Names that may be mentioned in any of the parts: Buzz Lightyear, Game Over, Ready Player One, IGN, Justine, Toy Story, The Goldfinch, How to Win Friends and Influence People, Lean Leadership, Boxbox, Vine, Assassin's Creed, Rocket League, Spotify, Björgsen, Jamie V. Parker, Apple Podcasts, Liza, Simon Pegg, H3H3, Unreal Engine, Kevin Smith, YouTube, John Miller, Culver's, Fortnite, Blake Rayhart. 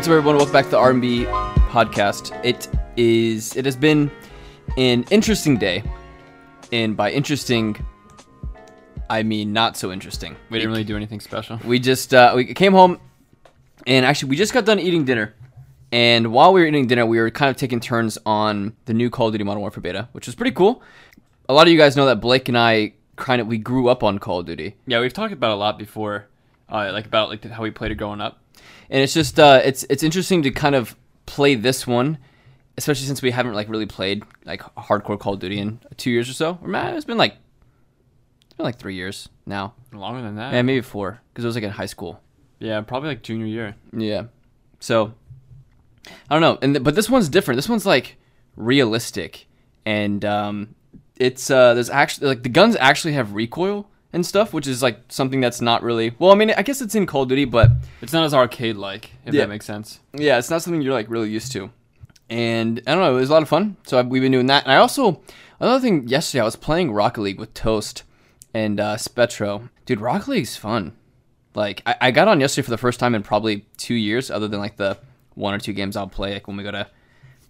What's up, everyone? Welcome back to the R&B podcast. It has been an interesting day, and by interesting, I mean not so interesting. We didn't really do anything special. We just we came home, and actually we just got done eating dinner. And while we were eating dinner, we were kind of taking turns on the new Call of Duty Modern Warfare beta, which was pretty cool. A lot of you guys know that Blake and I we grew up on Call of Duty. Yeah, we've talked about it a lot before, about how we played it growing up. And it's just it's interesting to kind of play this one, especially since we haven't really played hardcore Call of Duty in 2 years or so. Or it's been like 3 years now. Longer than that. Yeah, maybe 4, because it was in high school. Yeah, probably junior year. Yeah, so. I don't know, but this one's different. This one's realistic, and there's actually the guns actually have recoil and stuff, which is something that's not really I guess it's in Call of Duty, but it's not as arcade like, if that makes sense. Yeah, it's not something you're really used to, and I don't know. It was a lot of fun, so we've been doing that. And I also another thing yesterday I was playing Rocket League with Toast and Spectro. Dude, Rocket League's fun. I got on yesterday for the first time in probably 2 years, other than the 1 or 2 games I'll play when we go to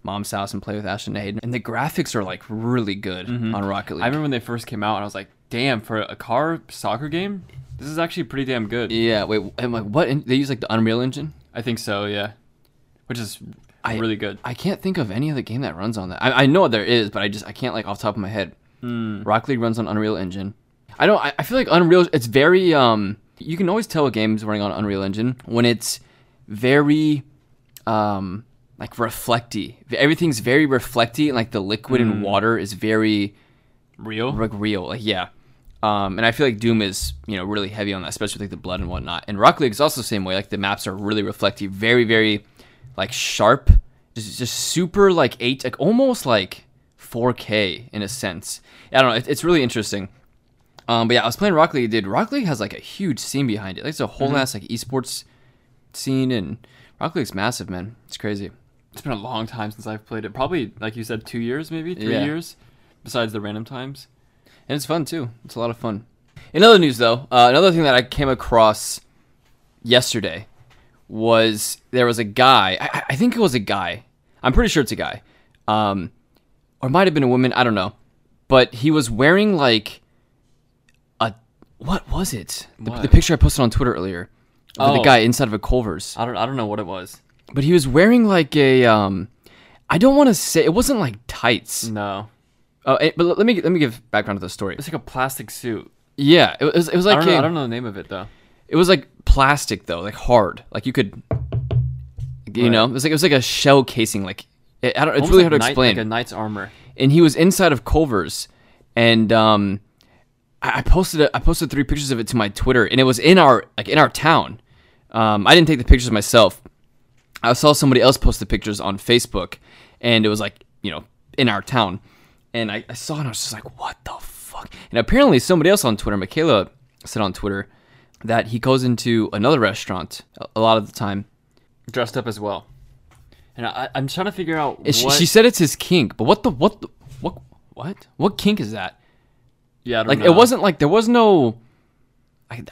Mom's house and play with Ashton and Hayden. And the graphics are really good on Rocket League. I remember when they first came out and I was like, damn, for a car soccer game, this is actually pretty damn good. Yeah, wait, I'm what? They use the Unreal Engine? I think so, yeah. Which is really good. I can't think of any other game that runs on that. I know there is, but I can't off the top of my head. Rocket League runs on Unreal Engine. I feel like Unreal, it's very, you can always tell a game's running on Unreal Engine when it's very... reflecty. Everything's very reflecty, and the liquid and water is very real. Yeah. And I feel Doom is, really heavy on that, especially with the blood and whatnot. And Rocket League is also the same way. The maps are really reflective, very, very sharp. Just super 8, almost 4K in a sense. I don't know. It's really interesting. But yeah, I was playing Rocket League. Dude, Rocket League has a huge scene behind it. It's a whole ass esports scene, and Rocket League's massive, man. It's crazy. It's been a long time since I've played it. Probably, you said, 2 years, maybe 3 years, besides the random times. And it's fun, too. It's a lot of fun. In other news, though, another thing that I came across yesterday was there was a guy. I think it was a guy. I'm pretty sure it's a guy. Or it might have been a woman. I don't know. But he was wearing, what was it? What? The picture I posted on Twitter earlier. The guy inside of a Culver's. I don't know what it was, but he was wearing a I don't want to say it wasn't tights. No. Oh, but let me give background to the story. It's a plastic suit. Yeah, it was I don't know, I don't know the name of it though. It was plastic though, hard, you could, you know, it was a shell casing. I don't. It's really hard to explain. Like a knight's armor. And he was inside of Culver's, and I posted 3 pictures of it to my Twitter, and it was in our town. I didn't take the pictures myself. I saw somebody else post the pictures on Facebook, and it was in our town. And I saw it, and I was just like, what the fuck? And apparently somebody else on Twitter, Michaela, said on Twitter that he goes into another restaurant a lot of the time. Dressed up as well. And I'm trying to figure out what... She said it's his kink, but what? What kink is that? Yeah, I don't know. It wasn't there was no,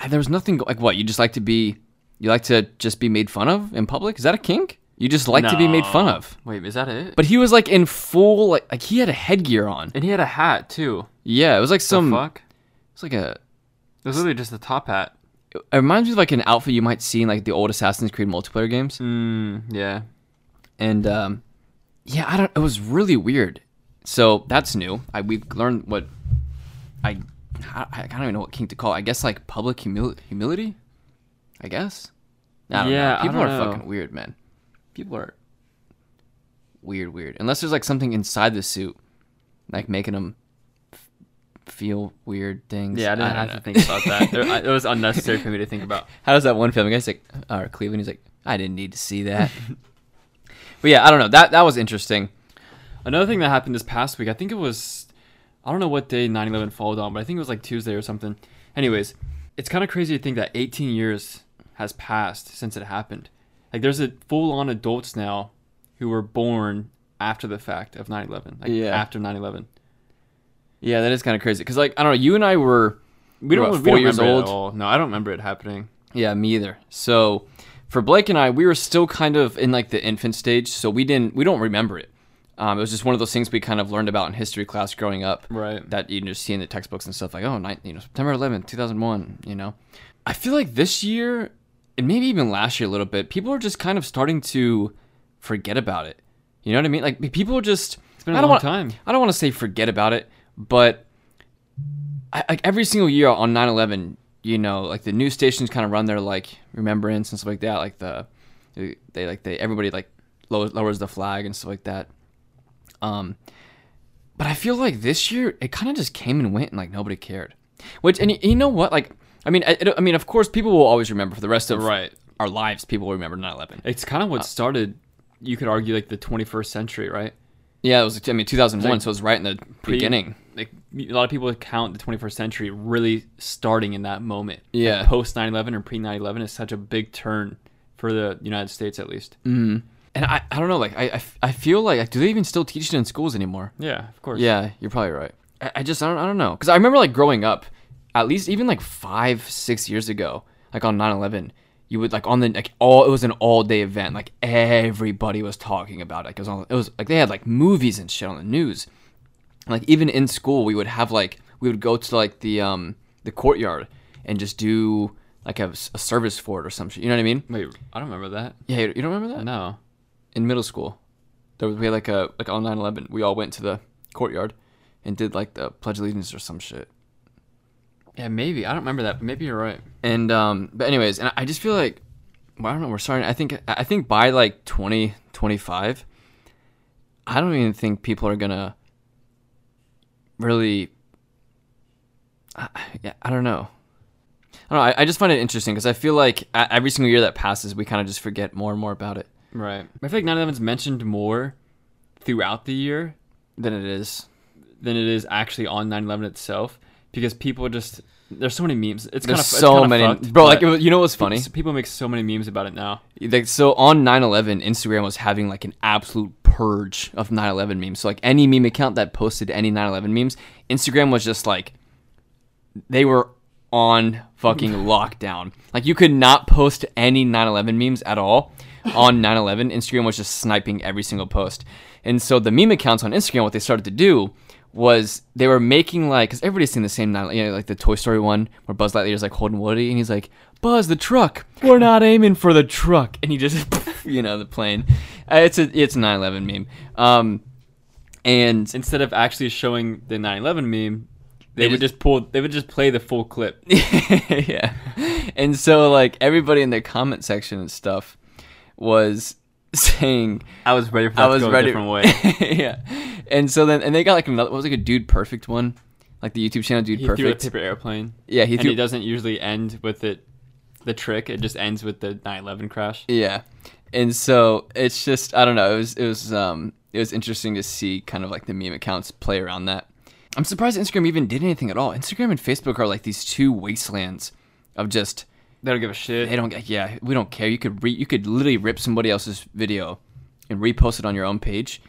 there was nothing what, you like to just be made fun of in public? Is that a kink? You just like to be made fun of. Wait, is that it? But he was in full, he had a headgear on. And he had a hat too. Yeah, it was some, the fuck? It's it was literally just a top hat. It reminds me of an outfit you might see in the old Assassin's Creed multiplayer games. Yeah. And yeah, it was really weird. So that's new. We've learned what, I don't even know what kink to call it. I guess public humility, I guess. I don't know. People are fucking weird, man. People are weird. Unless there's something inside the suit, making them feel weird things. Yeah, I didn't have to think about that. It was unnecessary for me to think about. How does that one film? The guy's Cleveland. He's I didn't need to see that. But yeah, I don't know. That was interesting. Another thing that happened this past week, I think it was. I don't know what day 9/11 followed on, but I think it was Tuesday or something. Anyways, it's kind of crazy to think that 18 years has passed since it happened. There's a full-on adults now who were born after the fact of 9/11. After 9/11. Yeah, that is kind of crazy. Because, I don't know, you and I were 4 years old. No, I don't remember it happening. Yeah, me either. So for Blake and I, we were still kind of in like the infant stage, so we don't remember it. It was just one of those things we kind of learned about in history class growing up. Right. That you just see in the textbooks and stuff, like, oh, September 11th, 2001, you know. I feel like this year, and maybe even last year a little bit, people are just kind of starting to forget about it. You know what I mean? Like, people are just... It's been a long time. I don't want to say forget about it, but like every single year on 9/11, you know, like the news stations kind of run their like remembrance and stuff like that. Like everybody like lowers the flag and stuff like that. But I feel like this year it kind of just came and went, and like nobody cared. Which, and you know what? Like, I mean, of course, people will always remember for the rest of our lives. People will remember 9/11. It's kind of what started. You could argue like the 21st century, right? Yeah, it was. 2001. Like, so it was right in the beginning. Like a lot of people count the 21st century really starting in that moment. Yeah, like post 9/11 or pre 9/11 is such a big turn for the United States, at least. Mm-hmm. And I don't know, like, I feel like, do they even still teach it in schools anymore? Yeah, of course. Yeah, you're probably right. I just don't know. Because I remember, like, growing up, at least even, like, 5-6 years ago, like, on 9/11, you would, like, it was an all-day event. Like, everybody was talking about it. Like, it was, like, they had, like, movies and shit on the news. Like, even in school, we would have, like, we would go to, like, the courtyard and just do, like, a service for it or some shit. You know what I mean? Wait, I don't remember that. Yeah, you don't remember that? No. In middle school, we had like on 9/11, we all went to the courtyard and did like the Pledge of Allegiance or some shit. Yeah, maybe. I don't remember that, but maybe you're right. And but anyways, and I just feel like, well, I don't know. We're starting. I think by like 2025, I don't even think people are gonna really. Yeah, I don't know. I just find it interesting because I feel like every single year that passes, we kind of just forget more and more about it. Right. I feel like 9/11's mentioned more throughout the year than it is actually on 9/11 itself, because people just, there's so many memes. It's kind of fucked, bro. Like, you know what's funny? People make so many memes about it now. Like, so on 9/11, Instagram was having like an absolute purge of 9/11 memes. So like any meme account that posted any 9/11 memes, Instagram was just like, they were on fucking lockdown. Like, you could not post any 9/11 memes at all. On 9/11, Instagram was just sniping every single post. And so the meme accounts on Instagram, what they started to do was they were making, like, because everybody's seen the same, like the Toy Story one where Buzz Lightyear's like holding Woody and he's like, Buzz, the truck, we're not aiming for the truck. And he just, the plane. It's a 9/11 meme. And instead of actually showing the 9/11 meme, they would just play the full clip. Yeah. And so, like, everybody in their comment section and stuff was saying, I was ready for that to go a different way. Yeah. And so then, and they got like another, what was like a Dude Perfect one? Like the YouTube channel Dude Perfect. He threw a paper airplane. Yeah, he doesn't usually end with it, the trick. It just ends with the 9/11 crash. Yeah. And so it's just, I don't know, it was interesting to see kind of like the meme accounts play around that. I'm surprised Instagram even did anything at all. Instagram and Facebook are like these two wastelands of just, they don't give a shit. They don't. Yeah, we don't care. You could literally rip somebody else's video and repost it on your own page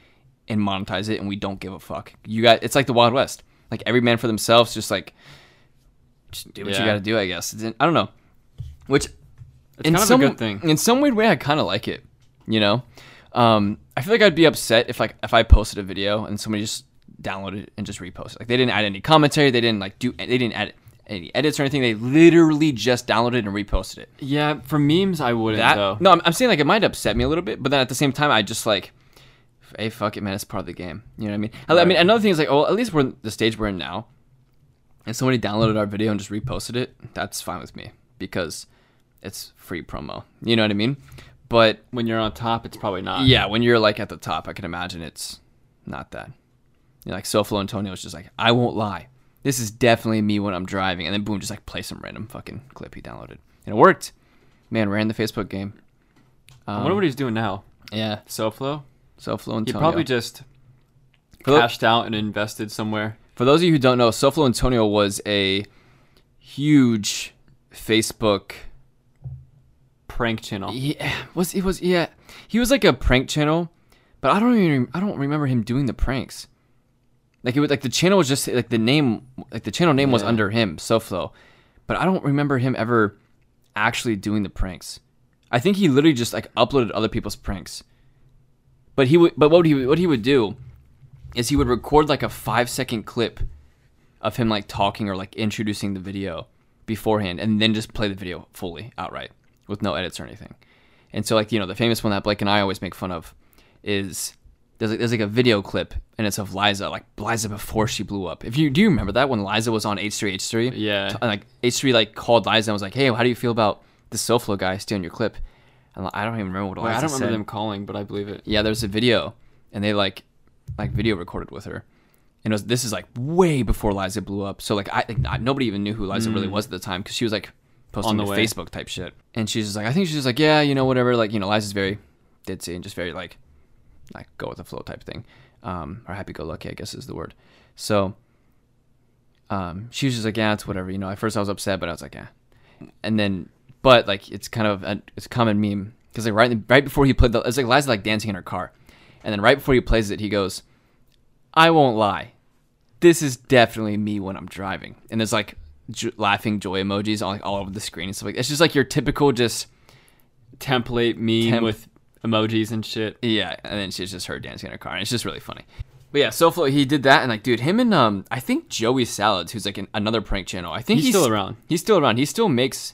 and monetize it, and we don't give a fuck. It's like the Wild West. Like, every man for themselves, just do what you got to do, I guess. I don't know. Which, it's kind of a good thing. In some weird way, I kind of like it, you know? I feel like I'd be upset if I posted a video and somebody just downloaded it and just reposted it. Like, they didn't add any commentary. They didn't add it. Any edits or anything, they literally just downloaded and reposted it. Yeah, for memes, I wouldn't, though. No, I'm saying, like, it might upset me a little bit, but then at the same time, I just, like, hey, fuck it, man, it's part of the game. You know what I mean? Right. I mean, another thing is, like, oh, at least we're in the stage we're in now, and somebody downloaded our video and just reposted it, that's fine with me, because it's free promo. You know what I mean? But when you're on top, it's probably not. Yeah, when you're, like, at the top, I can imagine it's not that. You know, like, SoFlo Antonio is just like, I won't lie. This is definitely me when I'm driving. And then, boom, just, like, play some random fucking clip he downloaded. And it worked. Man, ran the Facebook game. I wonder what he's doing now. Yeah. SoFlo Antonio. He probably just cashed out and invested somewhere. For those of you who don't know, SoFlo Antonio was a huge Facebook prank channel. Yeah. He was, like, a prank channel, but I don't remember him doing the pranks. Like, it was like the channel was just like the name, like the channel name was under him, SoFlo, but I don't remember him ever actually doing the pranks. I think he literally just like uploaded other people's pranks. But he would, what he would do is he would record like a 5-second clip of him like talking or like introducing the video beforehand, and then just play the video fully outright with no edits or anything. And so like, you know, the famous one that Blake and I always make fun of is there's like a video clip, and it's of Liza before she blew up. If you do you remember that when Liza was on H3H3? Yeah. And like H3 like called Liza and was like, "Hey, how do you feel about this SoFlo guy stealing your clip?" And I don't even remember what Liza said. I don't remember them calling, but I believe it. Yeah, there's a video, and they like video recorded with her. And it was, this is like way before Liza blew up. So like nobody even knew who Liza really was at the time, because she was like posting on Facebook type shit. And she's just like, I think she's just like, yeah, you know, whatever. Like, you know, Liza's very ditzy and just very like go with the flow type thing, or happy go lucky, I guess is the word. So she was just like, yeah, it's whatever. You know, at first I was upset, but I was like, yeah. And then, but like it's kind of it's a common meme, because like right before he played it's like Liza like dancing in her car, and then right before he plays it, he goes, "I won't lie, this is definitely me when I'm driving." And there's like laughing joy emojis all over the screen and stuff like that. It's just like your typical just template meme with emojis and shit. Yeah, and then she's just her dancing in her car, and it's just really funny. But yeah, SoFlo, he did that, and like, dude, him and I think Joey Salads, who's like another prank channel. I think he's still around. He's still around. He still makes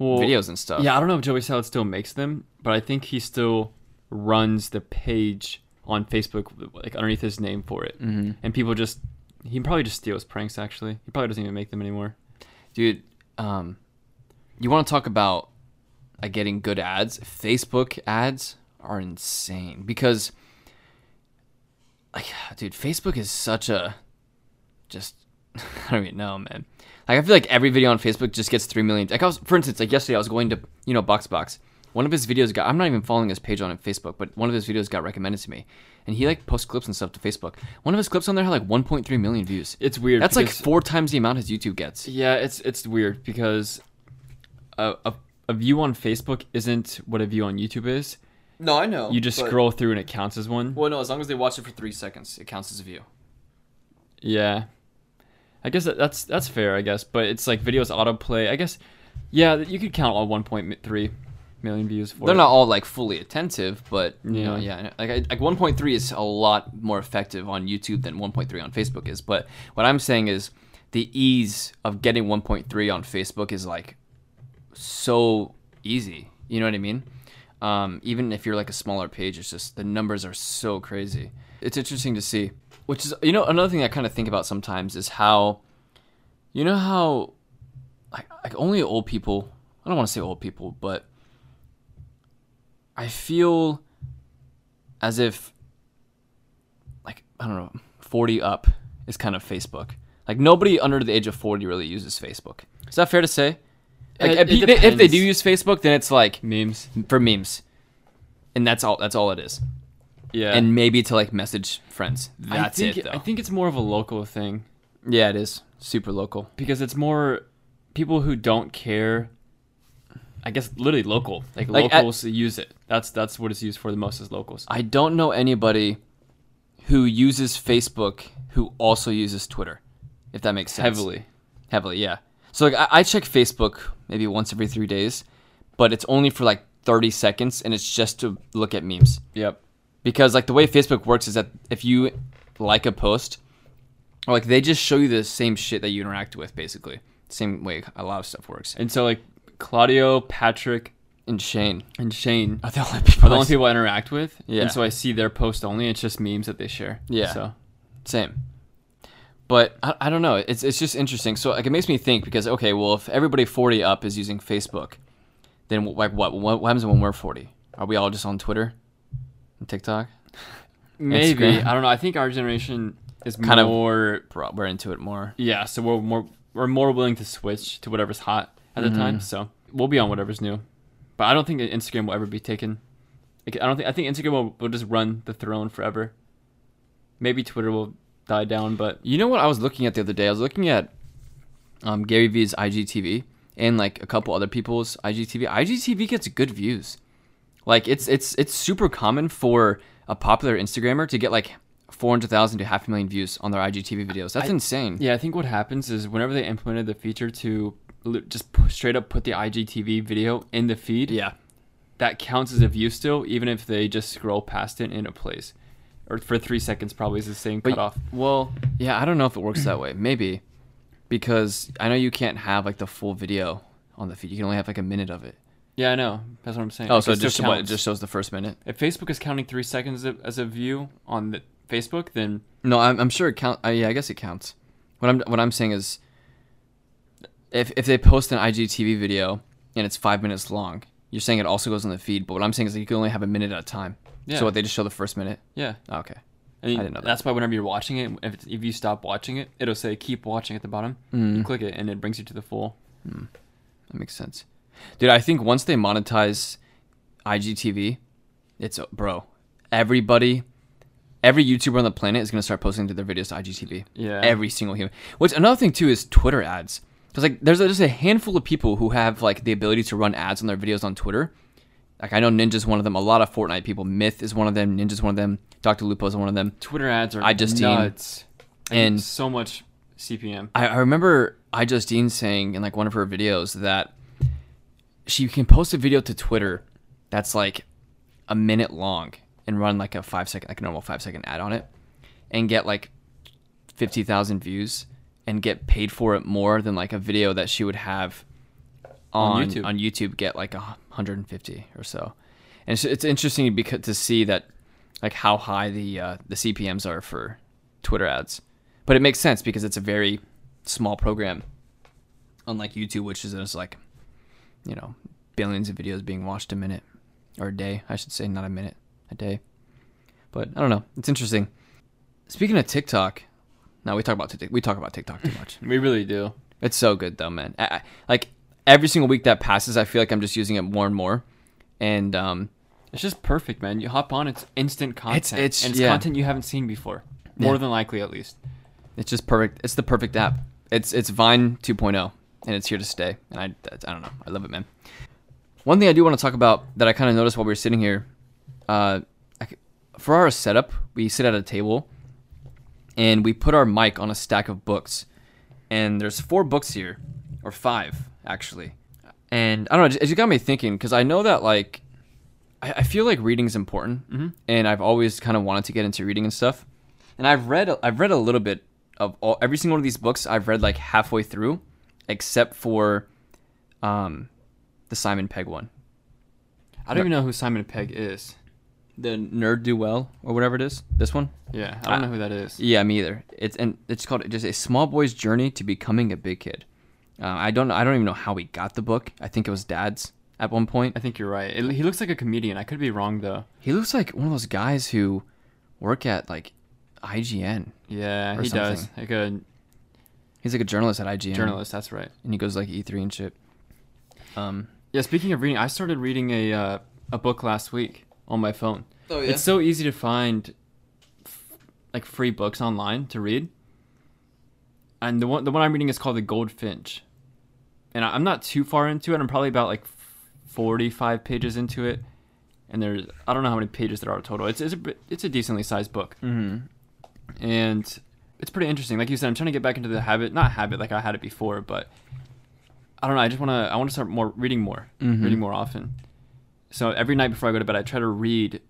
videos and stuff. Yeah, I don't know if Joey Salads still makes them, but I think he still runs the page on Facebook like underneath his name for it. Mm-hmm. And people just, he probably just steals pranks, actually. He probably doesn't even make them anymore. Dude, you want to talk about like getting good ads? Facebook ads are insane, because like, dude, Facebook is such a just I don't even know, man. Like, I feel like every video on Facebook just gets 3 million. Like, I was, for instance, like yesterday I was going to, you know, Boxbox. One of his videos got, I'm not even following his page on Facebook, but one of his videos got recommended to me. And he like posts clips and stuff to Facebook. One of his clips on there had like 1.3 million views. It's weird. That's like 4 times the amount his YouTube gets. Yeah, it's weird, because a view on Facebook isn't what a view on YouTube is. No, I know. You just scroll through and it counts as one. Well, no, as long as they watch it for 3 seconds, it counts as a view. Yeah. I guess that's fair, I guess. But it's like videos autoplay. I guess, yeah, you could count all 1.3 million views for They're not all like fully attentive, but you know, yeah, like 1.3 is a lot more effective on YouTube than 1.3 on Facebook is. But what I'm saying is the ease of getting 1.3 on Facebook is like so easy. You know what I mean? Even if you're like a smaller page, it's just the numbers are so crazy. It's interesting to see, which is, you know, another thing I kind of think about sometimes is how, you know, how like only old people, I don't want to say old people, but I feel as if, like, I don't know, 40 up is kind of Facebook. Like, nobody under the age of 40 really uses Facebook. Is that fair to say? Like, if they do use Facebook, then it's like memes for memes, and that's all it is. Yeah, and maybe to like message friends. That's it, though. I think it's more of a local thing. Yeah, it is super local, because it's more people who don't care. I guess literally local, like locals use it. That's what it's used for the most, is locals. I don't know anybody who uses Facebook who also uses Twitter, if that makes sense. Heavily, yeah. So like I check Facebook maybe once every 3 days, but it's only for like 30 seconds, and it's just to look at memes. Yep. Because like the way Facebook works is that if you like a post, like they just show you the same shit that you interact with, basically. Same way a lot of stuff works. And so like Claudio, Patrick, and Shane are the only people I interact with. Yeah. And so I see their post only. It's just memes that they share. Yeah. So same. But I don't know. It's just interesting. So like it makes me think, because okay, well, if everybody 40 up is using Facebook, then like what happens when we're 40? Are we all just on Twitter and TikTok? Maybe. Instagram? I don't know. I think our generation is kind more we're into it more. Yeah. So we're more willing to switch to whatever's hot at the time. So we'll be on whatever's new. But I don't think Instagram will ever be taken. I think Instagram will just run the throne forever. Maybe Twitter will die down, but you know what I was looking at the other day? I was looking at Gary V's IGTV and like a couple other people's IGTV. IGTV gets good views. Like it's super common for a popular Instagrammer to get like 400,000 to 500,000 views on their IGTV videos. That's insane. Yeah, I think what happens is whenever they implemented the feature to just straight up put the IGTV video in the feed. Yeah. that counts as a view still, even if they just scroll past it and it plays. Or for 3 seconds probably is the same cutoff. Well, yeah, I don't know if it works that way. Maybe. Because I know you can't have like the full video on the feed. You can only have like a minute of it. Yeah, I know. That's what I'm saying. Oh, so it just shows the first minute? If Facebook is counting 3 seconds as a view on the Facebook, then... No, I'm sure it counts. Yeah, I guess it counts. What I'm saying is if they post an IGTV video and it's 5 minutes long, you're saying it also goes on the feed. But what I'm saying is that you can only have a minute at a time. Yeah. So what, they just show the first minute? Yeah. Oh, okay. I mean, I didn't know that. That's why whenever you're watching it, if you stop watching it, it'll say keep watching at the bottom. Mm. You click it and it brings you to the full. Mm. That makes sense. Dude, I think once they monetize IGTV, it's, bro, every YouTuber on the planet is going to start posting their videos to IGTV. Yeah. Every single human. Which, another thing, too, is Twitter ads. Because, like, there's just a handful of people who have, like, the ability to run ads on their videos on Twitter. Like, I know Ninja's one of them. A lot of Fortnite people. Myth is one of them. Ninja's one of them. Dr. Lupo's one of them. Twitter ads are nuts. And so much CPM. I remember Justine saying in, like, one of her videos that she can post a video to Twitter that's like a minute long and run like like a normal 5 second ad on it and get like 50,000 views and get paid for it more than like a video that she would have on YouTube get like 150 or so. And it's interesting because to see that like how high the CPMs are for Twitter ads, but it makes sense because it's a very small program, unlike YouTube, which is just like, you know, billions of videos being watched a minute or a day. I should say not a minute, a day. But I don't know. It's interesting. Speaking of TikTok, now we talk about TikTok too much. We really do. It's so good though, man. Like every single week that passes, I feel like I'm just using it more and more. And it's just perfect, man. You hop on, it's instant content. It's content you haven't seen before, more than likely at least. It's just perfect. It's the perfect app. It's Vine 2.0. And it's here to stay. And I don't know. I love it, man. One thing I do want to talk about that I kind of noticed while we were sitting here, for our setup, we sit at a table and we put our mic on a stack of books. And there's 4 books here, or 5, actually. And I don't know. It just got me thinking because I know that, like, I feel like reading is important. Mm-hmm. And I've always kind of wanted to get into reading and stuff. And I've read a little bit of every single one of these books. I've read like halfway through, except for the Simon Pegg one. I don't even know who Simon Pegg is. The Nerd Do Well or whatever it is. This one? Yeah, I don't know who that is. Yeah, me either. It's called just A Small Boy's Journey to Becoming a Big Kid. I don't even know how he got the book. I think it was Dad's at one point. I think you're right. He looks like a comedian. I could be wrong though. He looks like one of those guys who work at like IGN. Yeah, he does. He's like a journalist at IGN. Journalist, that's right. And he goes like E3 and shit. Yeah, speaking of reading, I started reading a book last week on my phone. Oh, yeah? It's so easy to find like free books online to read. And the one I'm reading is called The Goldfinch. And I'm not too far into it. I'm probably about like 45 pages into it. And there's, I don't know how many pages there are total. It's a decently sized book. Mm-hmm. And it's pretty interesting. Like you said, I'm trying to get back into the habit, like I had it before, but I don't know. I want to start reading more often. So every night before I go to bed, I try to read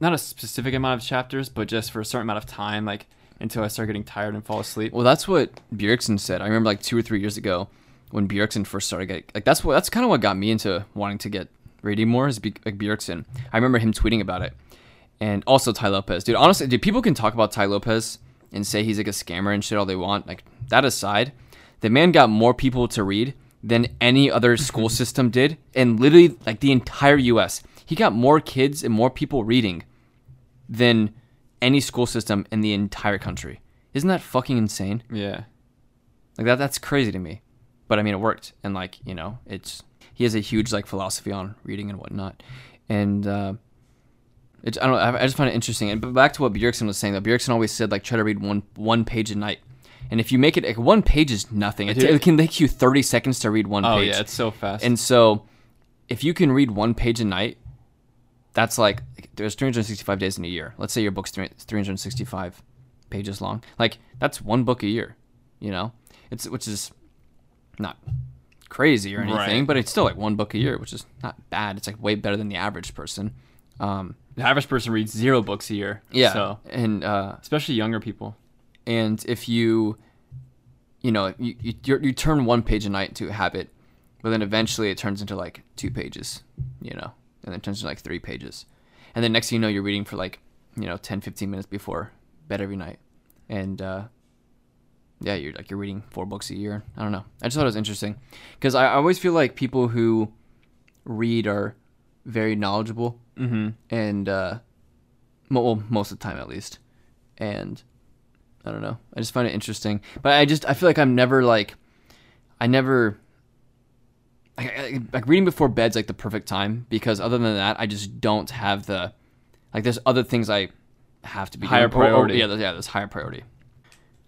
not a specific amount of chapters, but just for a certain amount of time, like until I start getting tired and fall asleep. Well, that's what Björgsen said. I remember like 2 or 3 years ago when Björgsen first started getting, like that's kind of what got me into wanting to get reading more is like Björgsen. I remember him tweeting about it, and also Tai Lopez. Dude, honestly, people can talk about Tai Lopez and say he's like a scammer and shit all they want. Like, that aside, the man got more people to read than any other school system did, and literally like the entire US. He got more kids and more people reading than any school system in the entire country. Isn't that fucking insane? Yeah. Like that's crazy to me. But I mean, it worked. And like, you know, he has a huge like philosophy on reading and whatnot. And I don't know. I just find it interesting. And back to what Björgsen was saying, though. Björgsen always said, like, try to read one page a night. And if you make it, like, 1 page is nothing. It can take you 30 seconds to read one page. Oh, yeah. It's so fast. And so if you can read 1 page a night, that's like, there's 365 days in a year. Let's say your book's 365 pages long. Like, that's 1 book a year, you know? Which is not crazy or anything, right, but it's still like one book a year, which is not bad. It's like way better than the average person. The average person reads 0 books a year. Yeah. So, and especially younger people. And if you turn one page a night into a habit, but then eventually it turns into like 2 pages, and then it turns into like 3 pages. And then next thing you know, you're reading for like, 10, 15 minutes before bed every night. And yeah, you're reading 4 books a year. I don't know. I just thought it was interesting because I always feel like people who read are very knowledgeable, mm-hmm, and well, most of the time at least. And I don't know. I just find it interesting, but I feel like I reading before bed's like the perfect time, because other than that, I just don't have the, like, there's other things I have to be higher doing. Priority. There's higher priority.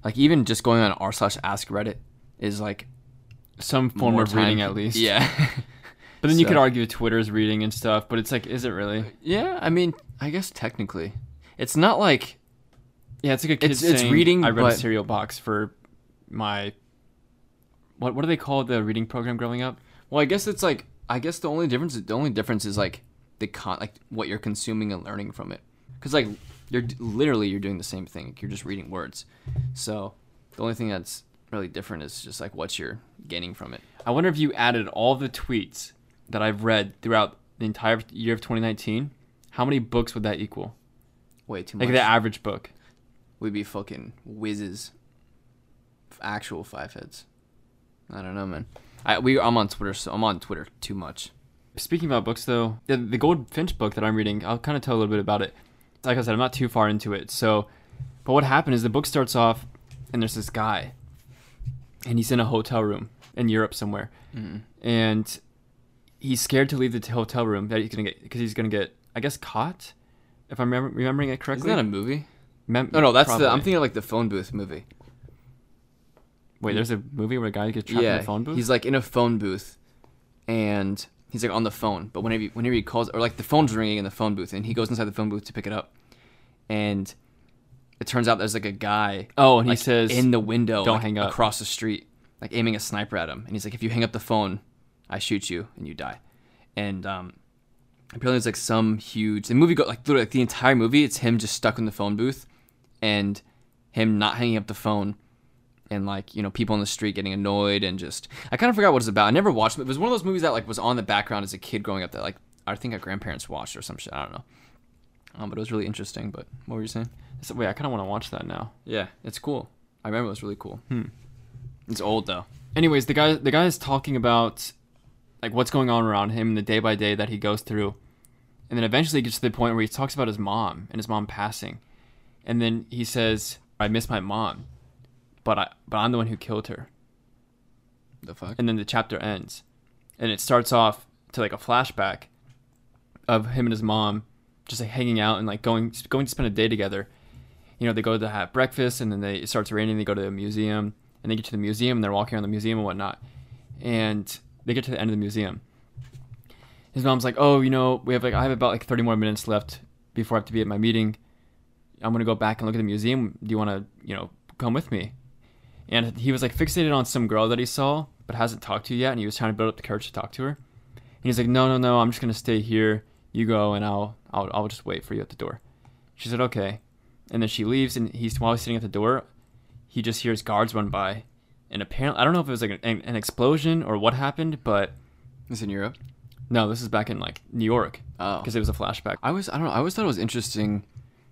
Like even just going on r/ask Reddit is like some form of time. Reading at least. Yeah. But then you could argue Twitter's reading and stuff, but it's like, is it really? Yeah, I mean, I guess technically. It's not like, yeah, it's like a kid saying, it's reading, I read a cereal box for my, what do they call the reading program growing up? Well, I guess it's like, I guess the only difference is like like what you're consuming and learning from it. Cuz like you're doing the same thing. You're just reading words. So, the only thing that's really different is just like what you're gaining from it. I wonder if you added all the tweets that I've read throughout the entire year of 2019, how many books would that equal? Way too much. Like the average book. We'd be fucking whizzes. Actual five heads. I don't know, man. I'm on Twitter, so I'm on Twitter too much. Speaking about books, though, the Goldfinch book that I'm reading, I'll kind of tell a little bit about it. Like I said, I'm not too far into it. So, but what happened is the book starts off, and there's this guy, and he's in a hotel room in Europe somewhere, and he's scared to leave the hotel room that he's gonna get, because he's gonna get, I guess, caught. If I'm remembering it correctly, isn't that a movie? No, that's probably. I'm thinking of like the phone booth movie. Wait, there's a movie where a guy gets trapped in a phone booth. He's like in a phone booth, and he's like on the phone. But whenever he calls, or like the phone's ringing in the phone booth, and he goes inside the phone booth to pick it up, and it turns out there's like a guy. Oh, and like, he says in the window, "Don't hang up," across the street, like aiming a sniper at him, and he's like, "If you hang up the phone, I shoot you and you die." And apparently it's like some huge, the movie literally the entire movie, it's him just stuck in the phone booth and him not hanging up the phone, and like, people on the street getting annoyed, and just, I kind of forgot what it's about. I never watched it. It was one of those movies that like was on the background as a kid growing up that like I think our grandparents watched or some shit. I don't know. But it was really interesting. But what were you saying? So, wait, I kind of want to watch that now. Yeah, it's cool. I remember it was really cool. It's old though. Anyways, the guy is talking about like what's going on around him, the day by day that he goes through. And then eventually he gets to the point where he talks about his mom and his mom passing. And then he says, "I miss my mom, but I'm the one who killed her." The fuck? And then the chapter ends. And it starts off to like a flashback of him and his mom just like hanging out and like going to spend a day together. They go to have breakfast, and then it starts raining, they go to the museum, and they get to the museum, and they're walking around the museum and whatnot. And they get to the end of the museum. His mom's like, "Oh, I have about like 30 more minutes left before I have to be at my meeting. I'm going to go back and look at the museum. Do you want to, come with me?" And he was like fixated on some girl that he saw, but hasn't talked to yet. And he was trying to build up the courage to talk to her. And he's like, no, "I'm just going to stay here. You go, and I'll just wait for you at the door." She said, "Okay." And then she leaves, and while he's sitting at the door, he just hears guards run by. And apparently, I don't know if it was like an explosion or what happened, but... This in Europe? No, this is back in like New York. Oh. Because it was a flashback. I always thought it was interesting.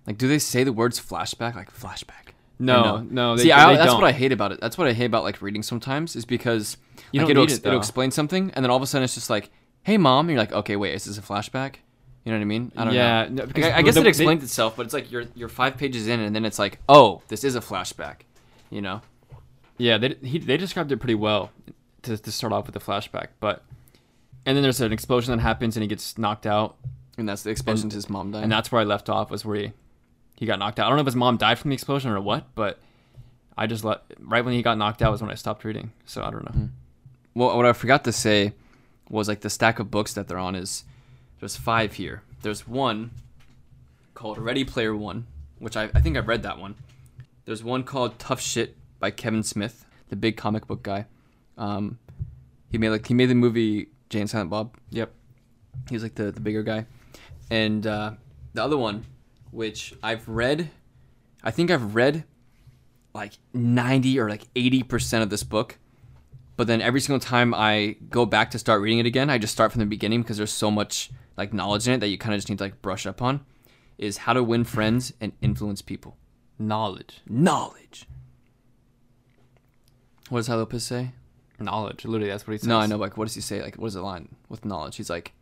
Like, do they say the words flashback? Like, flashback. No. They that's don't. What I hate about it. That's what I hate about like reading sometimes, is because you like, it'll explain something, and then all of a sudden it's just like, "Hey, mom." And you're like, "Okay, wait, is this a flashback?" You know what I mean? I don't know. No, I guess it explained itself, but it's like you're 5 pages in, and then it's like, "Oh, this is a flashback," Yeah, they described it pretty well to start off with the flashback, and then there's an explosion that happens, and he gets knocked out, and that's the explosion to his mom dying, and that's where I left off, was where he got knocked out. I don't know if his mom died from the explosion or what, but I just right when he got knocked out was when I stopped reading, so I don't know. Well, what I forgot to say was like the stack of books that they're on is there's 5 here. There's one called Ready Player One, which I think I've read that one. There's one called Tough Shit by Kevin Smith, the big comic book guy. He made the movie Jay and Silent Bob. Yep. He's like the bigger guy. And the other one, which I've read, I think I've read like 90 or like 80% of this book. But then every single time I go back to start reading it again, I just start from the beginning because there's so much like knowledge in it that you kind of just need to like brush up on, is How to Win Friends and Influence People. Knowledge. What does Tai Lopez say? Knowledge. Literally, that's what he says. No, I know. Like, what does he say? Like, what is the line with knowledge? He's like,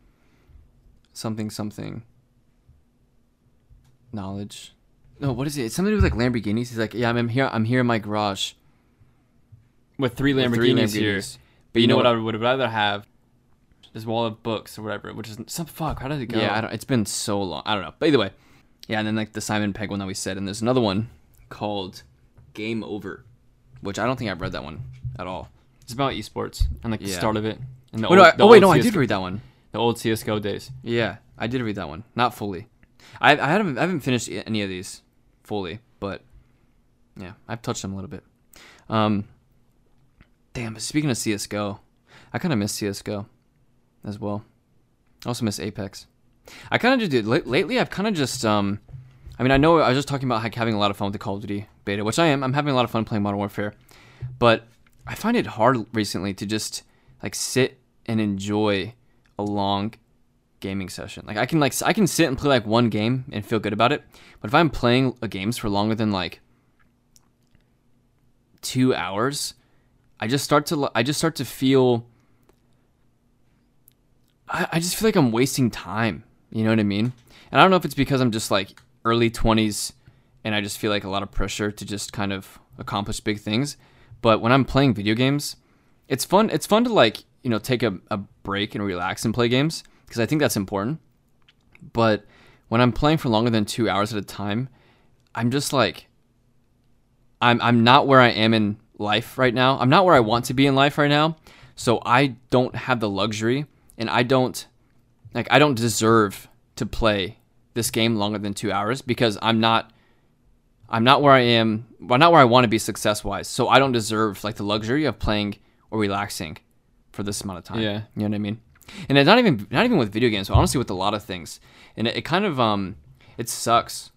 something. Knowledge. No, what is it? It's something to do with like Lamborghinis. He's like, yeah, I'm here in my garage. With three Lamborghinis here. But you know what I would rather have? This wall of books or whatever, which is some fuck. How did it go? Yeah, it's been so long. I don't know. But either way. Yeah, and then like the Simon Pegg one that we said, and there's another one called Game Over, which I don't think I've read that one at all. It's about esports and like the start of it. And I did read that one. The old CSGO days. Yeah, I did read that one. Not fully. I haven't finished any of these fully, but yeah, I've touched them a little bit. Damn, but speaking of CSGO, I kind of miss CSGO as well. I also miss Apex. I kind of just do. Lately, I've kind of just, I mean, I know I was just talking about like having a lot of fun with the Call of Duty beta, which I am. I'm having a lot of fun playing Modern Warfare, but I find it hard recently to just like sit and enjoy a long gaming session. Like I can sit and play like one game and feel good about it, but if I'm playing games for longer than like 2 hours, I just start to feel. I just feel like I'm wasting time. You know what I mean? And I don't know if it's because I'm just like early 20s and I just feel like a lot of pressure to just kind of accomplish big things. But when I'm playing video games, it's fun. It's fun to like, you know, take a break and relax and play games because I think that's important. But when I'm playing for longer than 2 hours at a time, I'm just like, I'm not where I am in life right now. I'm not where I want to be in life right now. So I don't have the luxury and I don't deserve to play this game longer than 2 hours because I'm not where I am. Well, not where I want to be success-wise. So I don't deserve like the luxury of playing or relaxing for this amount of time. Yeah, you know what I mean. And it's not even with video games, but honestly with a lot of things. And it kind of it sucks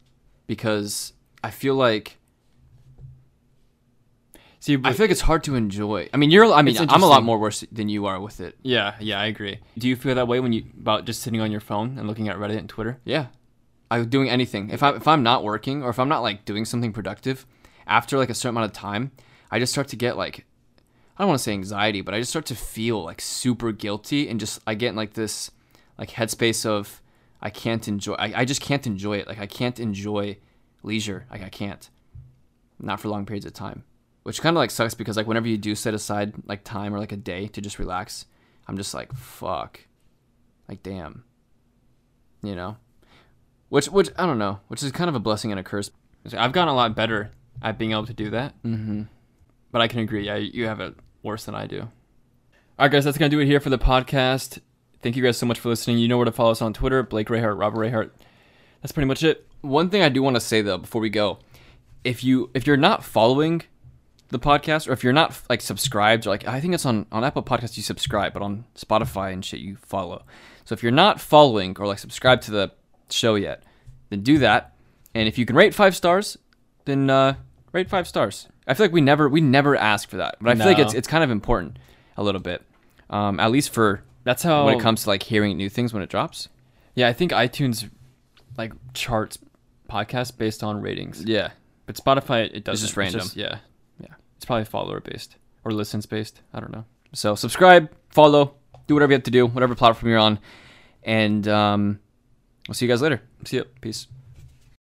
because I feel like. See, I feel like it's hard to enjoy. I mean, I'm a lot more worse than you are with it. Yeah, I agree. Do you feel that way when about just sitting on your phone and looking at Reddit and Twitter? Yeah, I'm doing anything. If I'm not working or if I'm not like doing something productive, after like a certain amount of time, I just start to get like, I don't want to say anxiety, but I just start to feel like super guilty and just I get in like this like headspace of I can't enjoy. I just can't enjoy it. Like I can't enjoy leisure. Like I can't, not for long periods of time. Which kind of like sucks because like whenever you do set aside like time or like a day to just relax, I'm just like fuck, like damn, you know, which I don't know, which is kind of a blessing and a curse. I've gotten a lot better at being able to do that, but I can agree, yeah, you have it worse than I do. All right, guys, that's gonna do it here for the podcast. Thank you guys so much for listening. You know where to follow us on Twitter, Blake Rayhart, Robert Rayhart. That's pretty much it. One thing I do want to say though before we go, if you're not following the podcast, or if you're not like subscribed, or like I think it's on Apple Podcasts you subscribe, but on Spotify and shit you follow. So if you're not following or like subscribed to the show yet, then do that. And if you can rate 5 stars, then rate 5 stars. I feel like we never ask for that, but I feel like it's kind of important a little bit, at least for that's how when it comes to like hearing new things when it drops. Yeah, I think iTunes like charts podcasts based on ratings. Yeah, but Spotify it doesn't. It's just random. It's probably follower-based or listens-based. I don't know. So subscribe, follow, do whatever you have to do, whatever platform you're on. And we'll see you guys later. See ya. Peace.